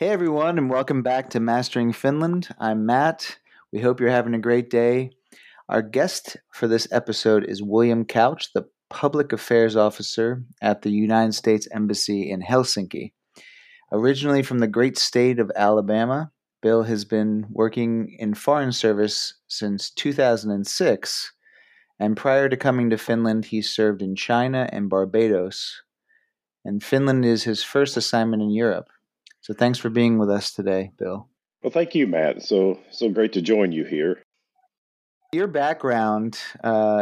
Hey everyone, and welcome back to Mastering Finland. I'm Matt. We hope you're having a great day. Our guest for this episode is William Couch, the Public Affairs Officer at the United States Embassy in Helsinki. Originally from the great state of Alabama, Bill has been working in foreign service since 2006, and prior to coming to Finland, he served in China and Barbados, and Finland is his first assignment in Europe. So thanks for being with us today, Bill. Well, thank you, Matt. So great to join you here. Your background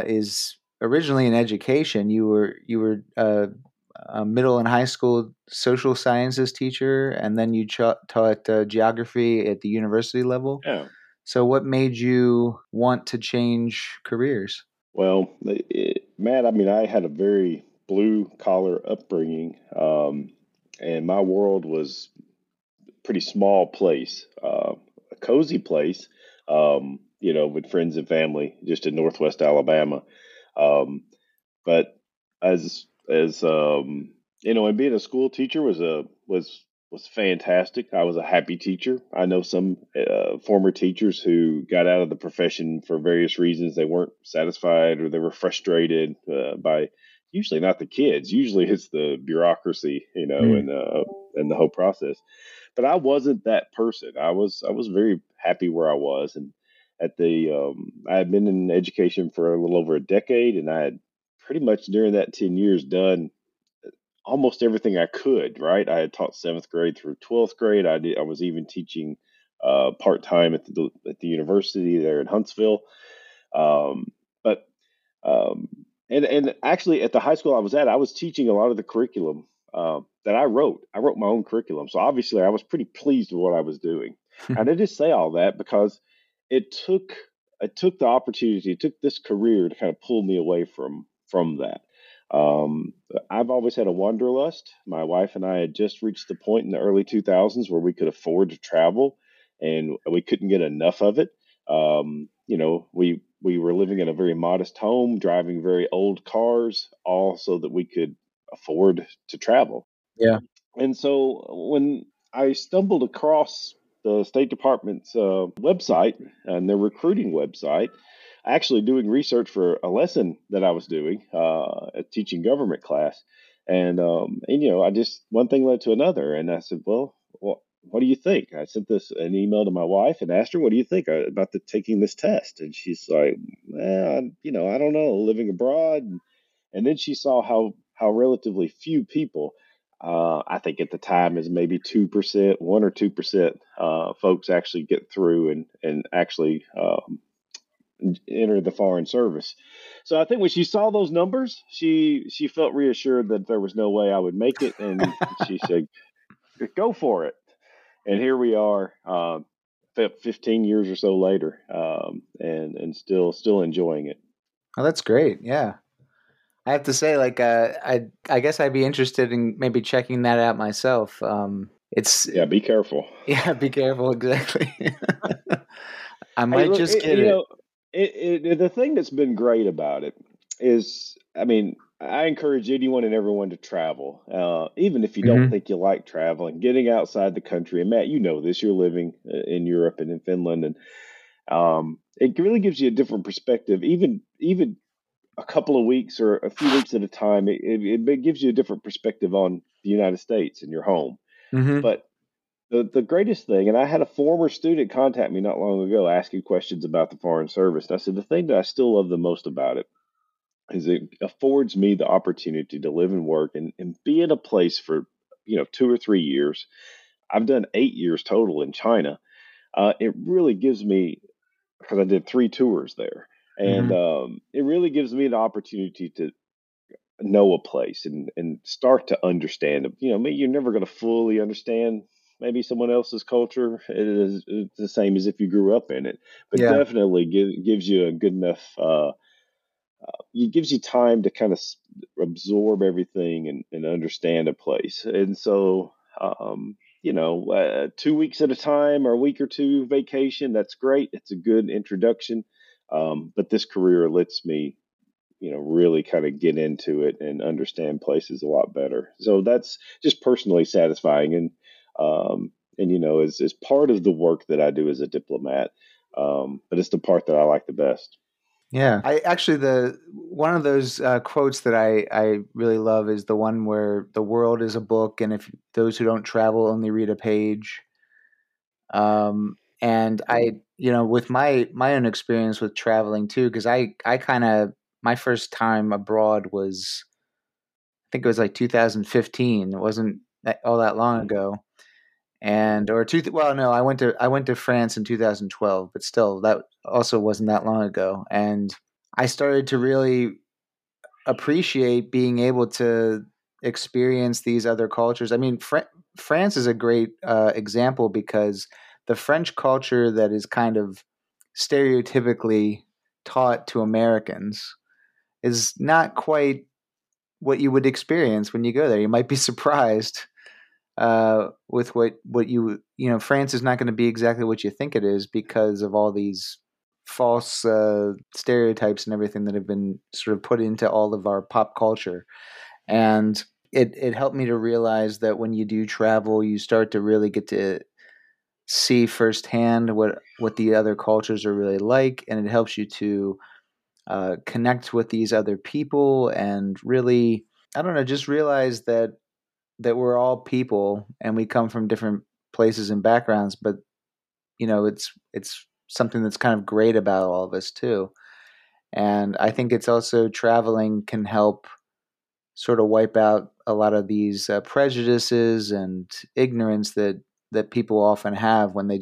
is originally in education. You were a middle and high school social sciences teacher, and then you taught geography at the university level. Yeah. So what made you want to change careers? Well, Matt, I mean, I had a very blue-collar upbringing, and my world was pretty small place, a cozy place, you know, with friends and family just in Northwest Alabama. But as you know, and being a school teacher was fantastic. I was a happy teacher. I know some former teachers who got out of the profession for various reasons. They weren't satisfied or they were frustrated by usually not the kids. Usually it's the bureaucracy, you know, and the whole process. But I wasn't that person. I was very happy where I was, and at the I had been in education for a little over a decade, and I had pretty much during that 10 years done almost everything I could. Right, I had taught 7th grade through 12th grade. I was even teaching part time at the university there in Huntsville, but. And actually, at the high school I was at, I was teaching a lot of the curriculum that I wrote. I wrote my own curriculum. So obviously, I was pretty pleased with what I was doing. And I just say all that because it took the opportunity, it took this career to kind of pull me away from that. I've always had a wanderlust. My wife and I had just reached the point in the early 2000s where we could afford to travel, and we couldn't get enough of it. You know, we were living in a very modest home, driving very old cars, all so that we could afford to travel. Yeah. And so when I stumbled across the State Department's website and their recruiting website, actually doing research for a lesson that I was doing, a teaching government class. And you know, I just, one thing led to another. And I said, well, what do you think? I sent an email to my wife and asked her, what do you think about taking this test? And she's like, well, you know, I don't know, living abroad. And then she saw how relatively few people, I think at the time is maybe 2%, 1 or 2% folks actually get through and actually enter the foreign service. So I think when she saw those numbers, she felt reassured that there was no way I would make it. And she said, go for it. And here we are, 15 years or so later, and still enjoying it. Oh, that's great! Yeah, I have to say, like, I guess I'd be interested in maybe checking that out myself. Be careful. Yeah, be careful. Exactly. I might just get it. You know, the thing that's been great about it is, I mean, I encourage anyone and everyone to travel, even if you don't think you like traveling, getting outside the country. And Matt, you know this, you're living in Europe and in Finland. And it really gives you a different perspective, even a couple of weeks or a few weeks at a time. It gives you a different perspective on the United States and your home. Mm-hmm. But the greatest thing, and I had a former student contact me not long ago asking questions about the Foreign Service. And I said, the thing that I still love the most about it is it affords me the opportunity to live and work and be in a place for, you know, 2 or 3 years. I've done 8 years total in China. It really gives me, because I did 3 tours there, and it really gives me the opportunity to know a place and start to understand. You know, you're never going to fully understand maybe someone else's culture. It's the same as if you grew up in it, but definitely gives you a good enough it gives you time to kind of absorb everything and understand a place. And so, you know, 2 weeks at a time or a week or two vacation, that's great. It's a good introduction. But this career lets me, you know, really kind of get into it and understand places a lot better. So that's just personally satisfying. And and you know, is part of the work that I do as a diplomat. But it's the part that I like the best. Yeah, I actually one of those quotes that I really love is the one where the world is a book, and if those who don't travel only read a page. And I, you know, with my own experience with traveling too, because I kind of, my first time abroad was, I think it was like 2015. It wasn't all that long ago. And, or two, well, no, I went to France in 2012, but still that also wasn't that long ago. And I started to really appreciate being able to experience these other cultures. I mean, France is a great example, because the French culture that is kind of stereotypically taught to Americans is not quite what you would experience when you go there. You might be surprised with what you know, France is not going to be exactly what you think it is, because of all these false stereotypes and everything that have been sort of put into all of our pop culture. And it helped me to realize that when you do travel, you start to really get to see firsthand what the other cultures are really like. And it helps you to connect with these other people and really, I don't know, just realize that we're all people and we come from different places and backgrounds, but you know, it's something that's kind of great about all of us too. And I think it's also, traveling can help sort of wipe out a lot of these prejudices and ignorance that people often have when they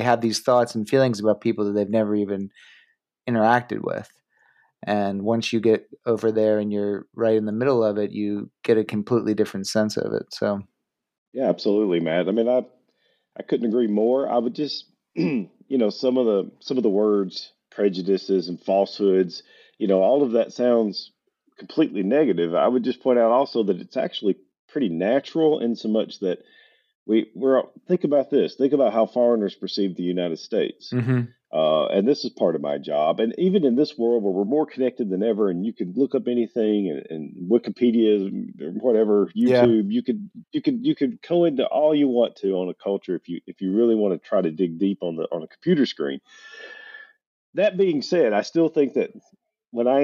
have these thoughts and feelings about people that they've never even interacted with. And once you get over there and you're right in the middle of it, you get a completely different sense of it. So, yeah, absolutely, Matt. I mean, I couldn't agree more. I would just, you know, some of the words, prejudices and falsehoods, you know, all of that sounds completely negative. I would just point out also that it's actually pretty natural, in so much that we're think about this. Think about how foreigners perceive the United States. Mm-hmm. And this is part of my job. And even in this world where we're more connected than ever, and you can look up anything, and Wikipedia, or whatever, YouTube, yeah. you could go into all you want to on a culture if you really want to try to dig deep on a computer screen. That being said, I still think that when I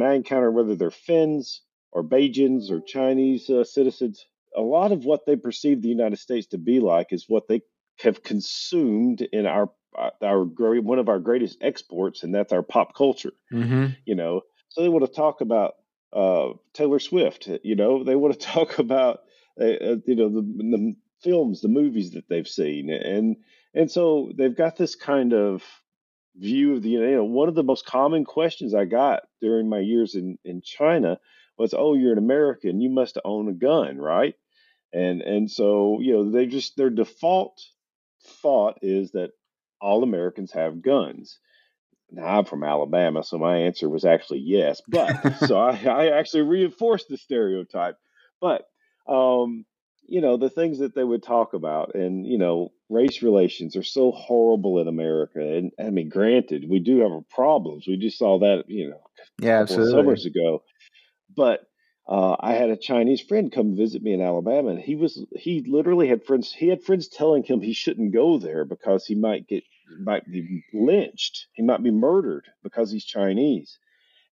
encounter whether they're Finns or Bajans or Chinese citizens, a lot of what they perceive the United States to be like is what they have consumed in our one of our greatest exports, and that's our pop culture. Mm-hmm. You know, so they want to talk about Taylor Swift. You know, they want to talk about you know, the films, the movies that they've seen, and so they've got this kind of view of the, you know, one of the most common questions I got during my years in China was, "Oh, you're an American, you must own a gun, right?" And so, you know, they just, their default thought is that all Americans have guns. Now, I'm from Alabama, so my answer was actually yes, but so I actually reinforced the stereotype. But you know, the things that they would talk about, and you know, race relations are so horrible in America. And I mean, granted, we do have our problems. We just saw that, you know, a couple of summers ago. But I had a Chinese friend come visit me in Alabama, and he literally had friends. He had friends telling him he shouldn't go there because he might be lynched. He might be murdered because he's Chinese.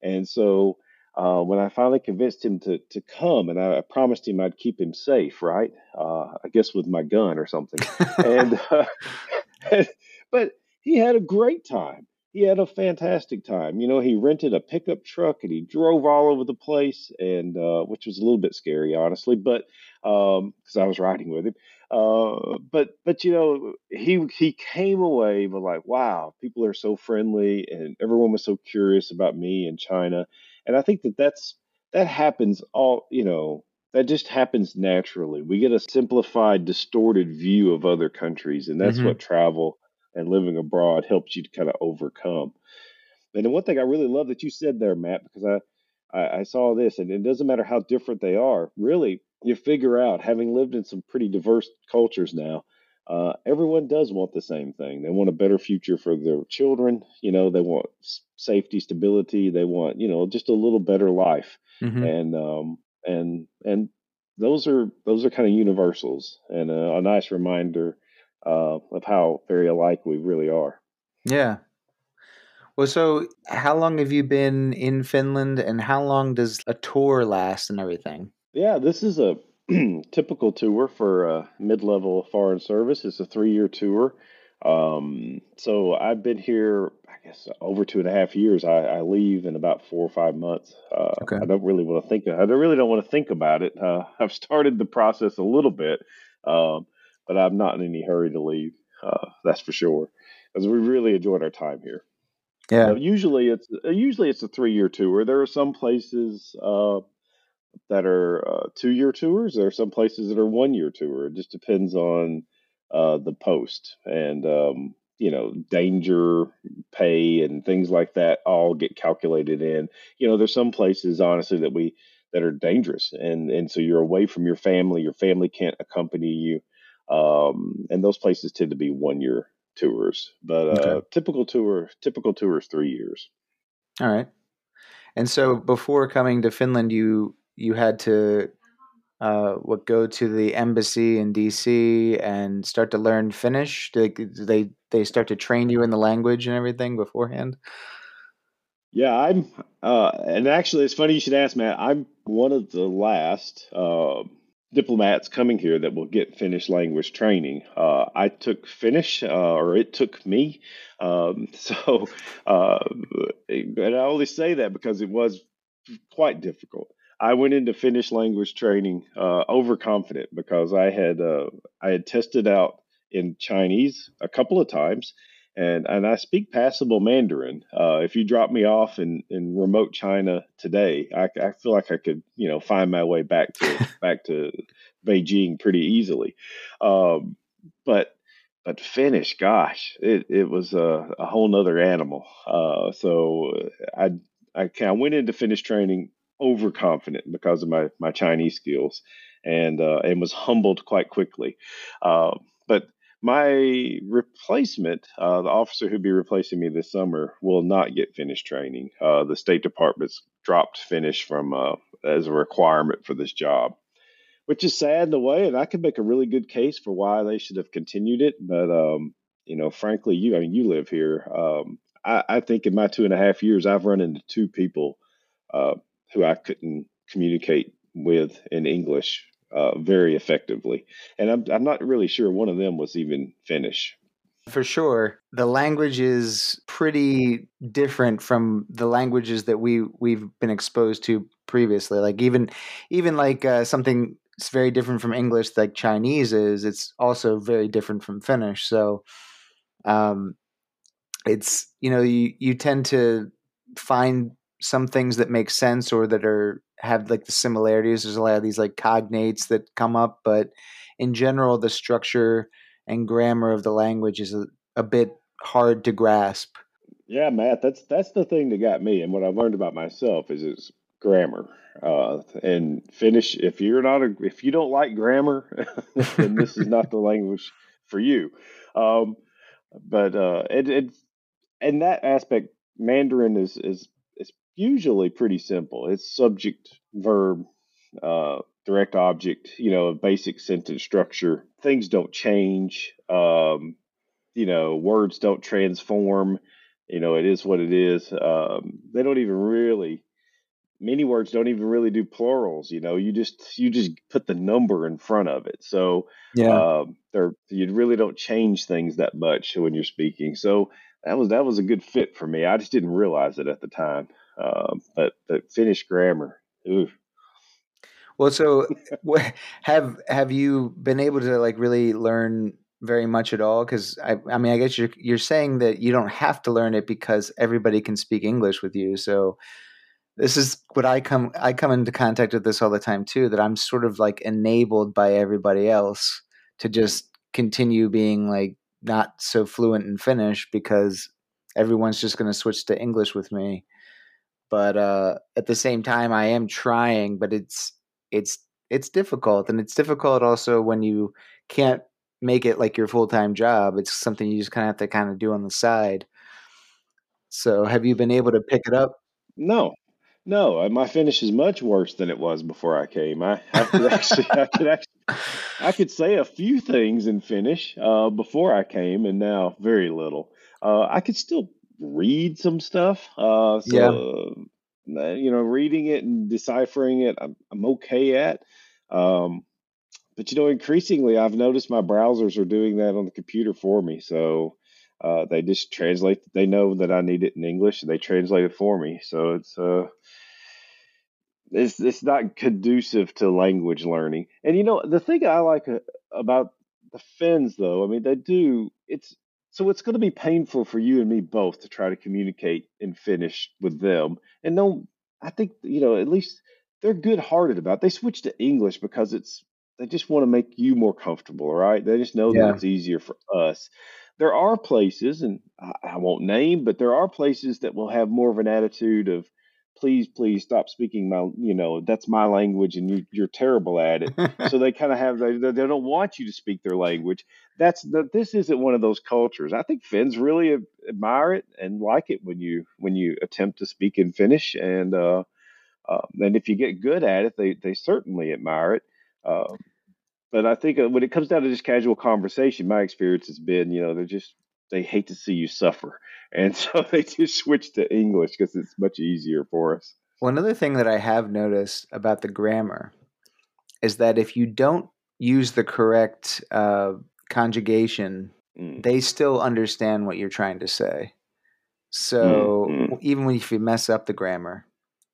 And so when I finally convinced him to come, and I promised him I'd keep him safe, right? I guess with my gun or something. And but he had a great time. He had a fantastic time. You know, he rented a pickup truck and he drove all over the place, and which was a little bit scary, honestly, but because I was riding with him. But you know, he came away, but like, wow, people are so friendly, and everyone was so curious about me and China. And I think that happens all, you know, that just happens naturally. We get a simplified, distorted view of other countries, and that's mm-hmm. what travel and living abroad helps you to kind of overcome. And the one thing I really love that you said there, Matt, because I saw this, and it doesn't matter how different they are, really, you figure out, having lived in some pretty diverse cultures now, everyone does want the same thing. They want a better future for their children. You know, they want safety, stability. They want, you know, just a little better life. Mm-hmm. And those are kind of universals, and a nice reminder of how very alike we really are. Yeah. Well, so how long have you been in Finland, and how long does a tour last and everything? Yeah, this is a typical tour for a mid-level foreign service. It's a 3-year tour. So I've been here, I guess, over 2.5 years. I leave in about 4 or 5 months. Okay. I really don't want to think about it. I've started the process a little bit, but I'm not in any hurry to leave. That's for sure, because we really enjoyed our time here. Yeah. Usually it's a 3-year tour. There are some places, that are 2-year tours. There are some places that are 1-year tour. It just depends on the post and danger, pay, and things like that all get calculated in. There's some places, honestly, that are dangerous, and so you're away from your family. Your family can't accompany you, and those places tend to be 1-year tours. But okay. typical tour is 3 years. All right. And so before coming to Finland, you had to go to the embassy in D.C. and start to learn Finnish? Did they start to train you in the language and everything beforehand? Yeah, and actually, it's funny you should ask, Matt. I'm one of the last diplomats coming here that will get Finnish language training. I took Finnish, or it took me. And I only say that because it was quite difficult. I went into Finnish language training overconfident because I had tested out in Chinese a couple of times, and I speak passable Mandarin. If you drop me off in remote China today, I feel like I could find my way back to Beijing pretty easily. But Finnish, gosh, it was a whole nother animal. So I went into Finnish training overconfident because of my Chinese skills, and was humbled quite quickly. But my replacement, the officer who'd be replacing me this summer, will not get Finnish training. The State Department's dropped Finnish from as a requirement for this job, which is sad in a way. And I could make a really good case for why they should have continued it. But frankly, you live here. I think in my 2.5 years, I've run into 2 people who I couldn't communicate with in English very effectively. And I'm not really sure one of them was even Finnish. For sure. The language is pretty different from the languages that we've been exposed to previously. Like even like something that's very different from English, like Chinese is, it's also very different from Finnish. So it's, you tend to find some things that make sense or that have like the similarities. There's a lot of these like cognates that come up, but in general, the structure and grammar of the language is a bit hard to grasp. Yeah, Matt, that's the thing that got me. And what I learned about myself is it's grammar. And Finnish, if you don't like grammar, then this is not the language for you. In that aspect, Mandarin is usually pretty simple. It's subject, verb, direct object, a basic sentence structure. Things don't change. Words don't transform. It is what it is. They don't even really, many words don't even really do plurals. You just put the number in front of it. So yeah. You really don't change things that much when you're speaking. So that was a good fit for me. I just didn't realize it at the time. But Finnish grammar. Ooh. Well, so have you been able to like really learn very much at all? Because I mean, I guess you're saying that you don't have to learn it because everybody can speak English with you. So this is what I come into contact with this all the time too. That I'm sort of like enabled by everybody else to just continue being like not so fluent in Finnish because everyone's just going to switch to English with me. But at the same time, I am trying, but it's difficult. And it's difficult also when you can't make it like your full-time job. It's something you just kind of have to kind of do on the side. So have you been able to pick it up? No. No, my Finnish is much worse than it was before I came. I could say a few things in Finnish before I came, and now very little. I could still read some stuff. Reading it and deciphering it, I'm okay at. But increasingly, I've noticed my browsers are doing that on the computer for me. So they just translate. They know that I need it in English, and they translate it for me. So it's not conducive to language learning. And the thing I like about the Finns, though, they do. So it's going to be painful for you and me both to try to communicate in Finnish with them. And no, I think, at least they're good-hearted about it. They switch to English because they just want to make you more comfortable, right? They just know that it's easier for us. There are places, and I won't name, but there are places that will have more of an attitude of, please stop speaking my, that's my language and you're terrible at it. So they kind of have, they don't want you to speak their language. This isn't one of those cultures. I think Finns really admire it and like it when you attempt to speak in Finnish. And if you get good at it, they certainly admire it. But I think when it comes down to just casual conversation, my experience has been, they hate to see you suffer. And so they just switch to English because it's much easier for us. Well, another thing that I have noticed about the grammar is that if you don't use the correct conjugation, they still understand what you're trying to say. So even if you mess up the grammar,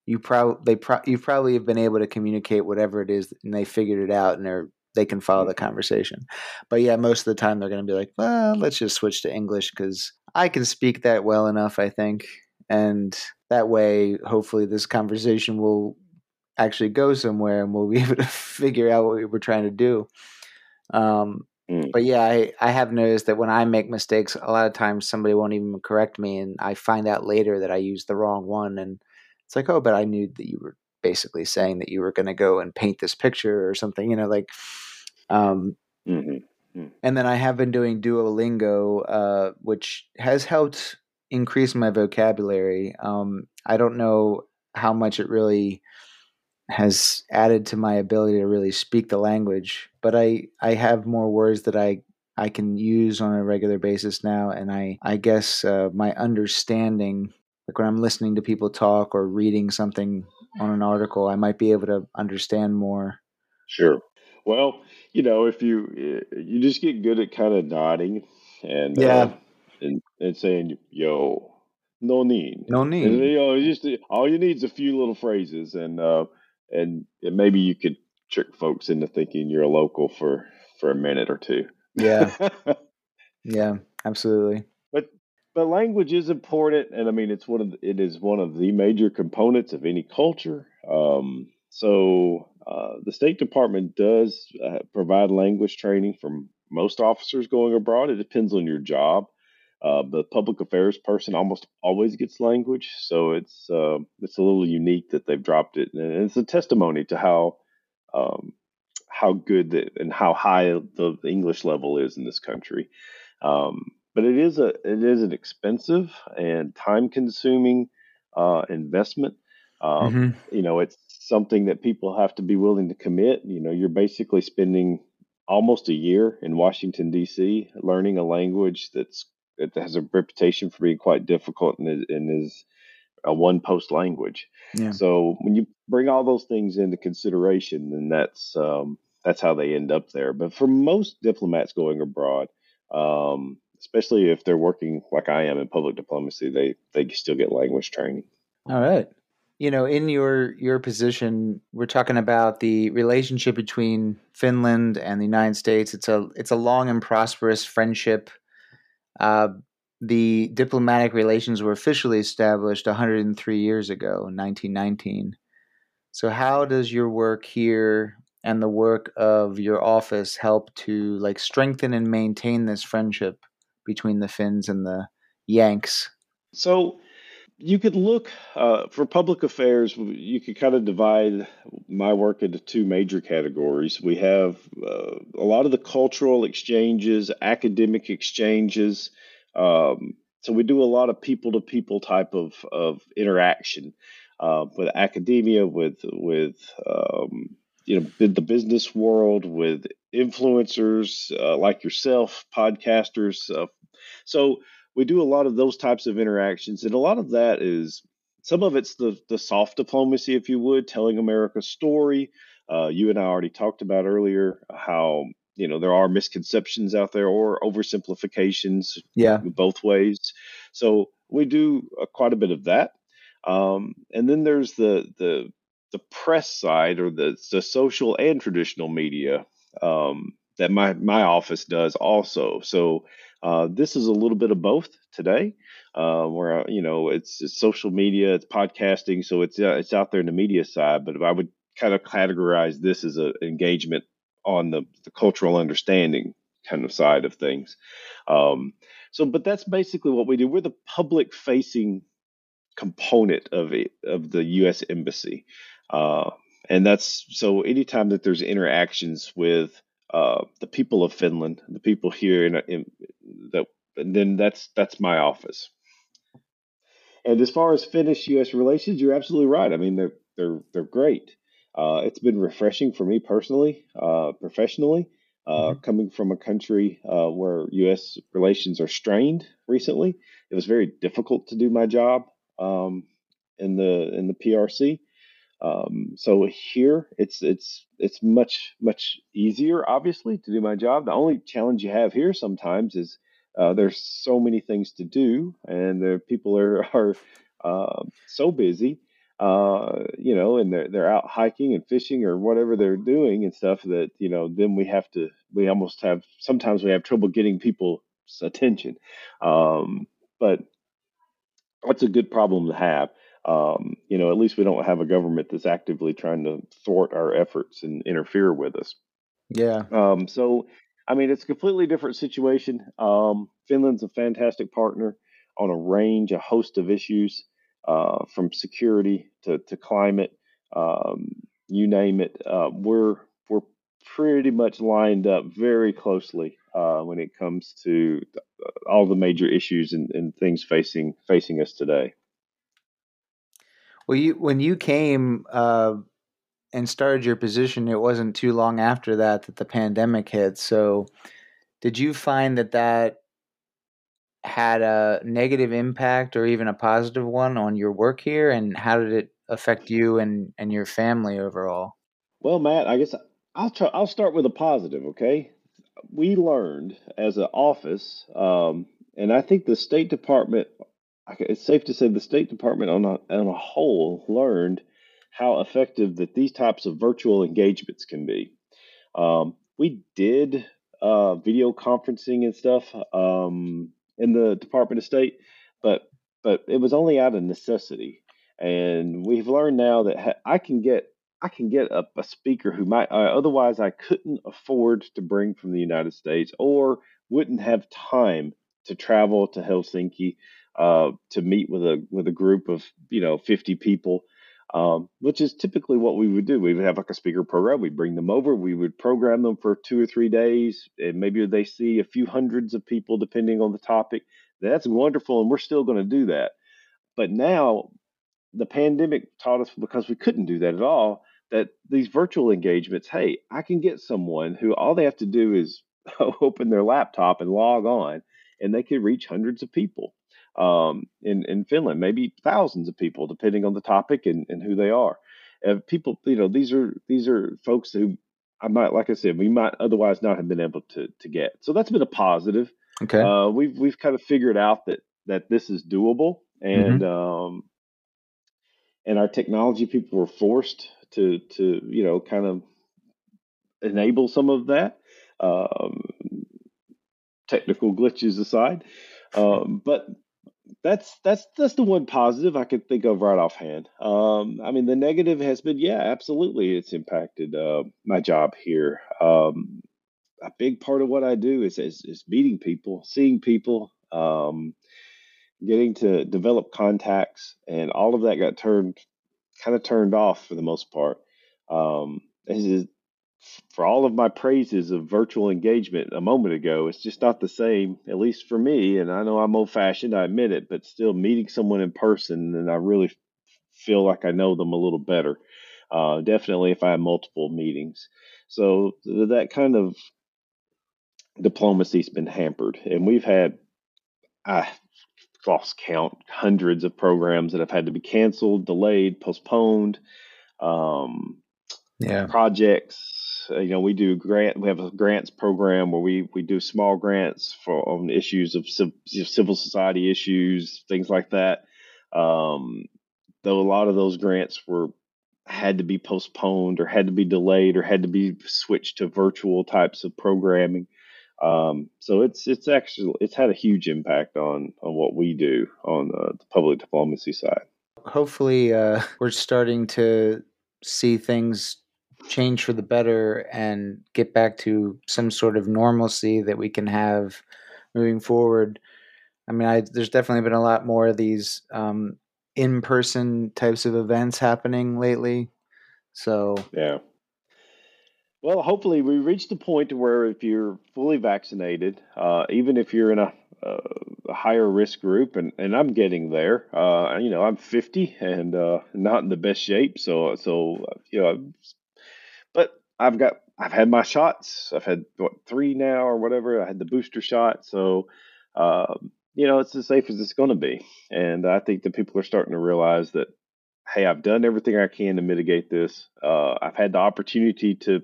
you probably have been able to communicate whatever it is, and they figured it out, and they can follow the conversation. But yeah, most of the time they're going to be like, well, let's just switch to English because I can speak that well enough, I think. And that way, hopefully this conversation will actually go somewhere and we'll be able to figure out what we were trying to do. But yeah, I have noticed that when I make mistakes, a lot of times somebody won't even correct me. And I find out later that I used the wrong one. And it's like, oh, but I knew that you were basically saying that you were going to go and paint this picture or something, And then I have been doing Duolingo, which has helped increase my vocabulary. I don't know how much it really has added to my ability to really speak the language, but I have more words that I can use on a regular basis now. And I guess my understanding, like when I'm listening to people talk or reading something on an article, I might be able to understand more. Sure. Well, if you just get good at kind of nodding and saying, yo, no need. And, just all you need is a few little phrases and maybe you could trick folks into thinking you're a local for a minute or two. Yeah. Yeah, absolutely. But language is important, and it's one of the major components of any culture. So the State Department does provide language training for most officers going abroad. It depends on your job. The public affairs person almost always gets language, so it's a little unique that they've dropped it, and it's a testimony to how good and how high the English level is in this country. But it is an expensive and time-consuming investment. It's something that people have to be willing to commit. You're basically spending almost a year in Washington, D.C., learning a language that has a reputation for being quite difficult and is a one-post language. Yeah. So when you bring all those things into consideration, then that's how they end up there. But for most diplomats going abroad, especially if they're working like I am in public diplomacy, they still get language training. All right. In your position, we're talking about the relationship between Finland and the United States. It's a long and prosperous friendship. The diplomatic relations were officially established 103 years ago in 1919. So how does your work here and the work of your office help to strengthen and maintain this friendship between the Finns and the Yanks? So you could look for public affairs. You could kind of divide my work into two major categories. We have a lot of the cultural exchanges, academic exchanges. So we do a lot of people-to-people type of interaction. with academia, with the business world, with influencers like yourself, podcasters. So we do a lot of those types of interactions, and a lot of that is, some of it's the soft diplomacy, if you would, telling America's story. You and I already talked about earlier how, there are misconceptions out there or oversimplifications both ways. So we do quite a bit of that. And then there's the press side, or the social and traditional media that my office does also. So this is a little bit of both today, where it's social media, it's podcasting, so it's out there in the media side. But I would kind of categorize this as an engagement on the cultural understanding kind of side of things. But that's basically what we do. We're the public facing component of the U.S. Embassy, and that's so. Anytime that there's interactions with the people of Finland, the people here, and then that's my office. And as far as Finnish-U.S. relations, you're absolutely right. I mean, they're great. It's been refreshing for me personally, professionally, coming from a country where U.S. relations are strained recently. It was very difficult to do my job in the PRC. So here it's much easier, obviously, to do my job. The only challenge you have here sometimes is there's so many things to do, and the people are so busy, and they're out hiking and fishing or whatever they're doing and stuff that, then sometimes we have trouble getting people's attention. But that's a good problem to have. At least we don't have a government that's actively trying to thwart our efforts and interfere with us. Yeah. It's a completely different situation. Finland's a fantastic partner on a host of issues, from security to climate, you name it. We're pretty much lined up very closely when it comes to all the major issues and things facing us today. Well, when you came and started your position, it wasn't too long after that the pandemic hit. So did you find that had a negative impact or even a positive one on your work here? And how did it affect you and your family overall? Well, Matt, I guess I'll start with a positive, okay? We learned as an office, and I think the State Department... It's safe to say the State Department on a whole learned how effective that these types of virtual engagements can be. We did video conferencing and stuff in the Department of State, but it was only out of necessity. And we've learned now that I can get a speaker who might otherwise I couldn't afford to bring from the United States or wouldn't have time to travel to Helsinki. To meet with a group of 50 people, which is typically what we would do. We would have like a speaker program. We'd bring them over. We would program them for 2 or 3 days, and maybe they see a few hundreds of people depending on the topic. That's wonderful, and we're still going to do that. But now the pandemic taught us, because we couldn't do that at all, that these virtual engagements, hey, I can get someone who all they have to do is open their laptop and log on, and they can reach hundreds of people. In Finland, maybe thousands of people, depending on the topic and who they are. People, these are folks who we might otherwise not have been able to get. So that's been a positive. Okay. We've kind of figured out that this is doable, and and our technology people were forced to kind of enable some of that, technical glitches aside, but. That's the one positive I could think of right offhand. The negative has been, absolutely, it's impacted my job here. A big part of what I do is meeting people, seeing people, getting to develop contacts, and all of that got turned off for the most part. For all of my praises of virtual engagement a moment ago, it's just not the same, at least for me. And I know I'm old-fashioned, I admit it, but still meeting someone in person, and I really feel like I know them a little better. Definitely if I have multiple meetings. So that kind of diplomacy's been hampered. And we've had, I lost count, hundreds of programs that have had to be canceled, delayed, postponed, projects. We do grant. We have a grants program where we do small grants for on issues of civil society issues, things like that. Though a lot of those grants had to be postponed or had to be delayed or had to be switched to virtual types of programming. So it's had a huge impact on what we do on the public diplomacy side. Hopefully, we're starting to see things change for the better and get back to some sort of normalcy that we can have moving forward. I mean, there's definitely been a lot more of these, in-person types of events happening lately. So, yeah. Well, hopefully we reach the point where if you're fully vaccinated, even if you're in a higher risk group, and I'm getting there, I'm 50 and not in the best shape. But I've had my shots. I've had three now or whatever. I had the booster shot. So, it's as safe as it's going to be. And I think that people are starting to realize that, hey, I've done everything I can to mitigate this. I've had the opportunity to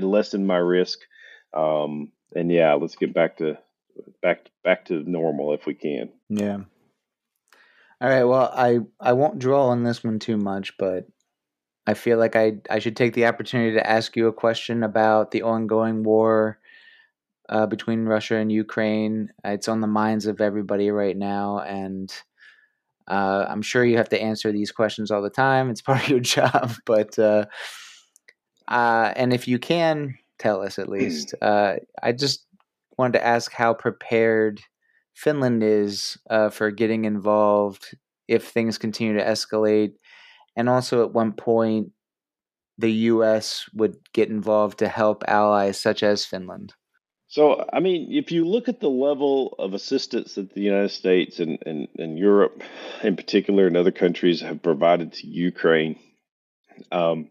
lessen my risk. Let's get back to normal if we can. Yeah. All right. Well, I won't dwell on this one too much, but I feel like I should take the opportunity to ask you a question about the ongoing war between Russia and Ukraine. It's on the minds of everybody right now, and I'm sure you have to answer these questions all the time. It's part of your job, but and if you can tell us at least, I just wanted to ask how prepared Finland is for getting involved if things continue to escalate, and also at one point the U.S. would get involved to help allies such as Finland. So, I mean, if you look at the level of assistance that the United States and Europe in particular and other countries have provided to Ukraine, I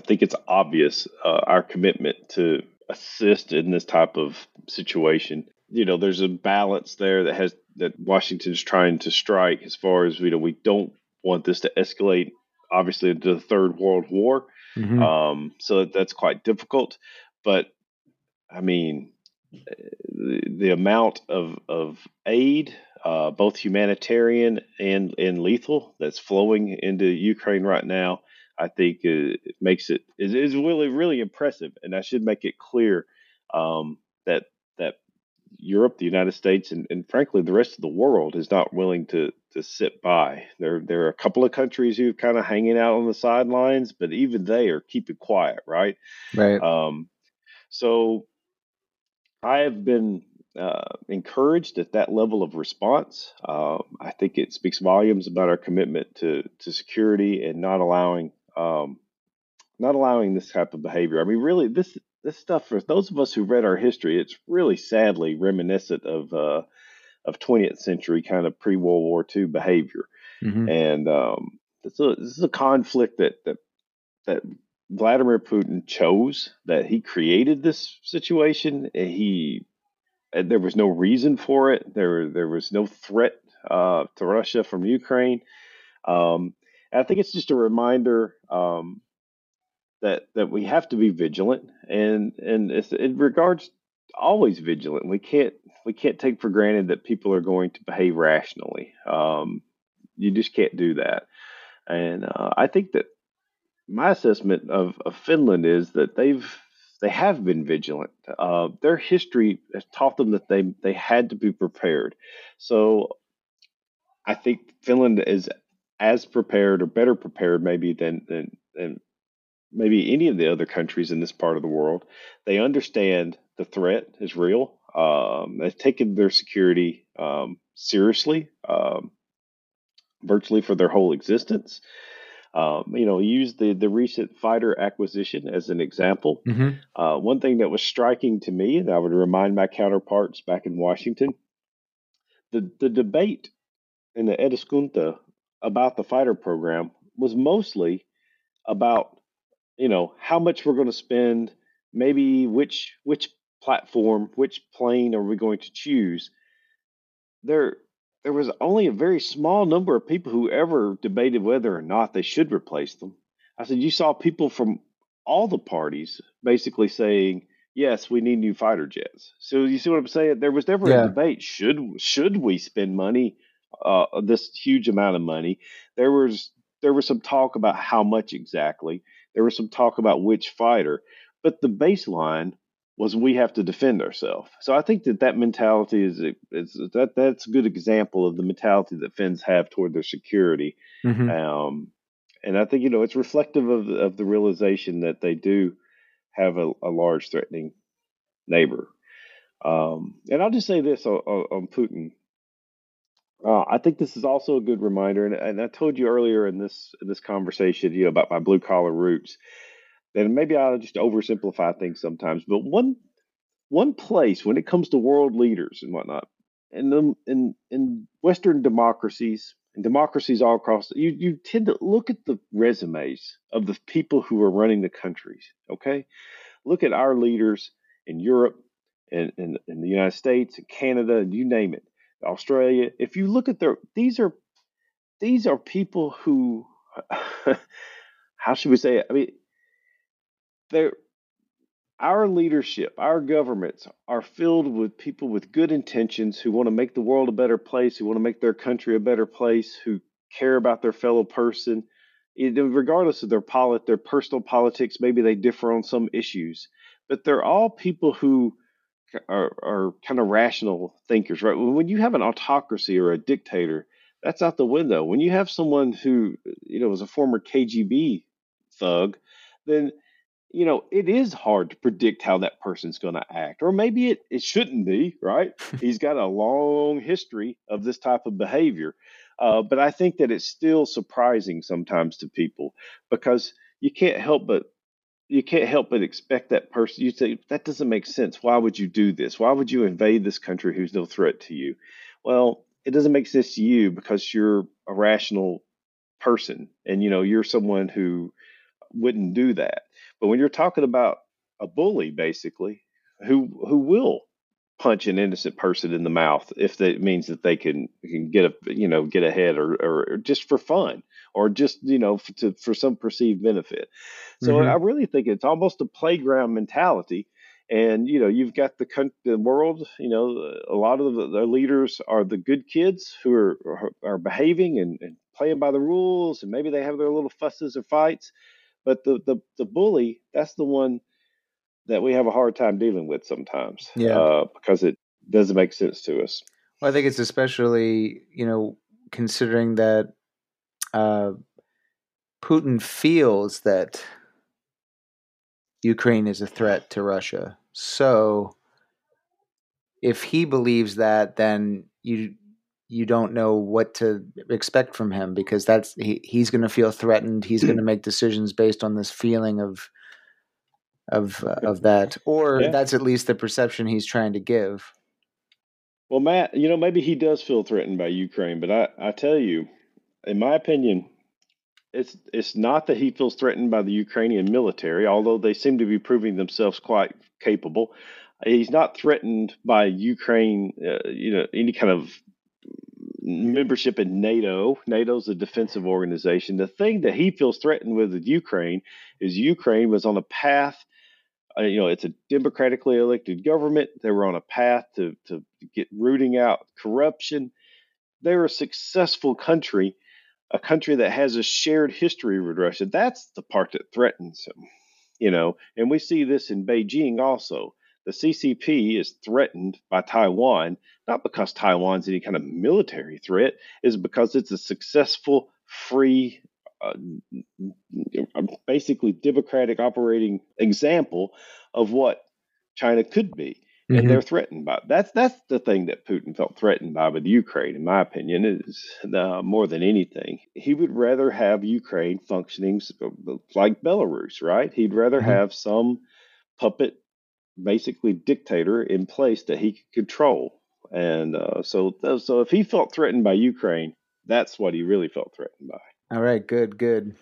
think it's obvious our commitment to assist in this type of situation. There's a balance there that Washington's trying to strike as far as, we don't want this to escalate, obviously, into the Third World War. Mm-hmm. So that's quite difficult. But, I mean, the amount of aid, both humanitarian and lethal, that's flowing into Ukraine right now, I think it makes it is really, really impressive. And I should make it clear that Europe, the United States, and frankly, the rest of the world is not willing to sit by. There are a couple of countries who are kind of hanging out on the sidelines, but even they are keeping quiet, right? Right. So I have been encouraged at that level of response. I think it speaks volumes about our commitment to security and not allowing this type of behavior. I mean, really, this stuff, for those of us who read our history, it's really sadly reminiscent of 20th century kind of pre-World War II behavior. Mm-hmm. And this is a conflict that Vladimir Putin chose, that he created this situation. There was no reason for it. There was no threat to Russia from Ukraine. And I think it's just a reminder that we have to be vigilant, and in regards, always vigilant. We can't take for granted that people are going to behave rationally. You just can't do that. And I think that my assessment of Finland is that they have been vigilant. Their history has taught them that they had to be prepared. So I think Finland is as prepared or better prepared maybe than maybe any of the other countries in this part of the world. They understand the threat is real. They've taken their security seriously, virtually for their whole existence. Use the recent fighter acquisition as an example. Mm-hmm. One thing that was striking to me, and I would remind my counterparts back in Washington, the debate in the Eduskunta about the fighter program was mostly about, you know, how much we're going to spend, maybe which platform, which plane are we going to choose. There was only a very small number of people who ever debated whether or not they should replace them. I said, you saw people from all the parties basically saying, yes, we need new fighter jets. So you see what I'm saying? There was never a debate. Should we spend money, this huge amount of money? There was some talk about how much exactly. There was some talk about which fighter. But the baseline was we have to defend ourselves. So I think that mentality that's a good example of the mentality that Finns have toward their security. Mm-hmm. And I think, you know, it's reflective of the realization that they do have a large threatening neighbor. And I'll just say this on Putin. I think this is also a good reminder. And I told you earlier in this conversation, you know, about my blue collar roots, and maybe I'll just oversimplify things sometimes, but one place when it comes to world leaders and whatnot, and in Western democracies and democracies all across, you tend to look at the resumes of the people who are running the countries. Okay, look at our leaders in Europe and in the United States and Canada, and you name it, Australia. If you look at these are people who, how should we say it? I mean, our leadership, our governments are filled with people with good intentions who want to make the world a better place, who want to make their country a better place, who care about their fellow person, regardless of their personal politics. Maybe they differ on some issues, but they're all people who are kind of rational thinkers, right? When you have an autocracy or a dictator, that's out the window. When you have someone who, you know, was a former KGB thug, then, you know, it is hard to predict how that person's going to act, or maybe it shouldn't be, right? He's got a long history of this type of behavior. But I think that it's still surprising sometimes to people, because you can't help but expect that person. You say, that doesn't make sense. Why would you do this? Why would you invade this country who's no threat to you? Well, it doesn't make sense to you because you're a rational person, and, you know, you're someone who wouldn't do that. But when you're talking about a bully, basically, who will punch an innocent person in the mouth if that means that they can get ahead, or just for fun, or just, you know, for some perceived benefit. So mm-hmm. I really think it's almost a playground mentality. And, you know, you've got the world, you know, a lot of the leaders are the good kids who are behaving and playing by the rules, and maybe they have their little fusses or fights. But the bully, that's the one that we have a hard time dealing with sometimes, because it doesn't make sense to us. Well, I think it's especially, you know, considering that Putin feels that Ukraine is a threat to Russia. So if he believes that, then you don't know what to expect from him, because that's he's going to feel threatened. He's going to make decisions based on this feeling of that, or that's at least the perception he's trying to give. Well, Matt, you know, maybe he does feel threatened by Ukraine, but I tell you, in my opinion, it's not that he feels threatened by the Ukrainian military, although they seem to be proving themselves quite capable. He's not threatened by Ukraine, you know, any kind of membership in NATO. NATO's a defensive organization. The thing that he feels threatened with Ukraine is Ukraine was on a path, you know, it's a democratically elected government. They were on a path to get rooting out corruption. They're a successful country, a country that has a shared history with Russia. That's the part that threatens him, you know, and we see this in Beijing also. The CCP is threatened by Taiwan, not because Taiwan's any kind of military threat, is because it's a successful, free, basically democratic operating example of what China could be. Mm-hmm. And they're threatened by it. That's the thing that Putin felt threatened by with Ukraine, in my opinion, is more than anything. He would rather have Ukraine functioning like Belarus, right? He'd rather mm-hmm. have some puppet, basically dictator in place that he could control. And so if he felt threatened by Ukraine, That's what he really felt threatened by. All right, good, good.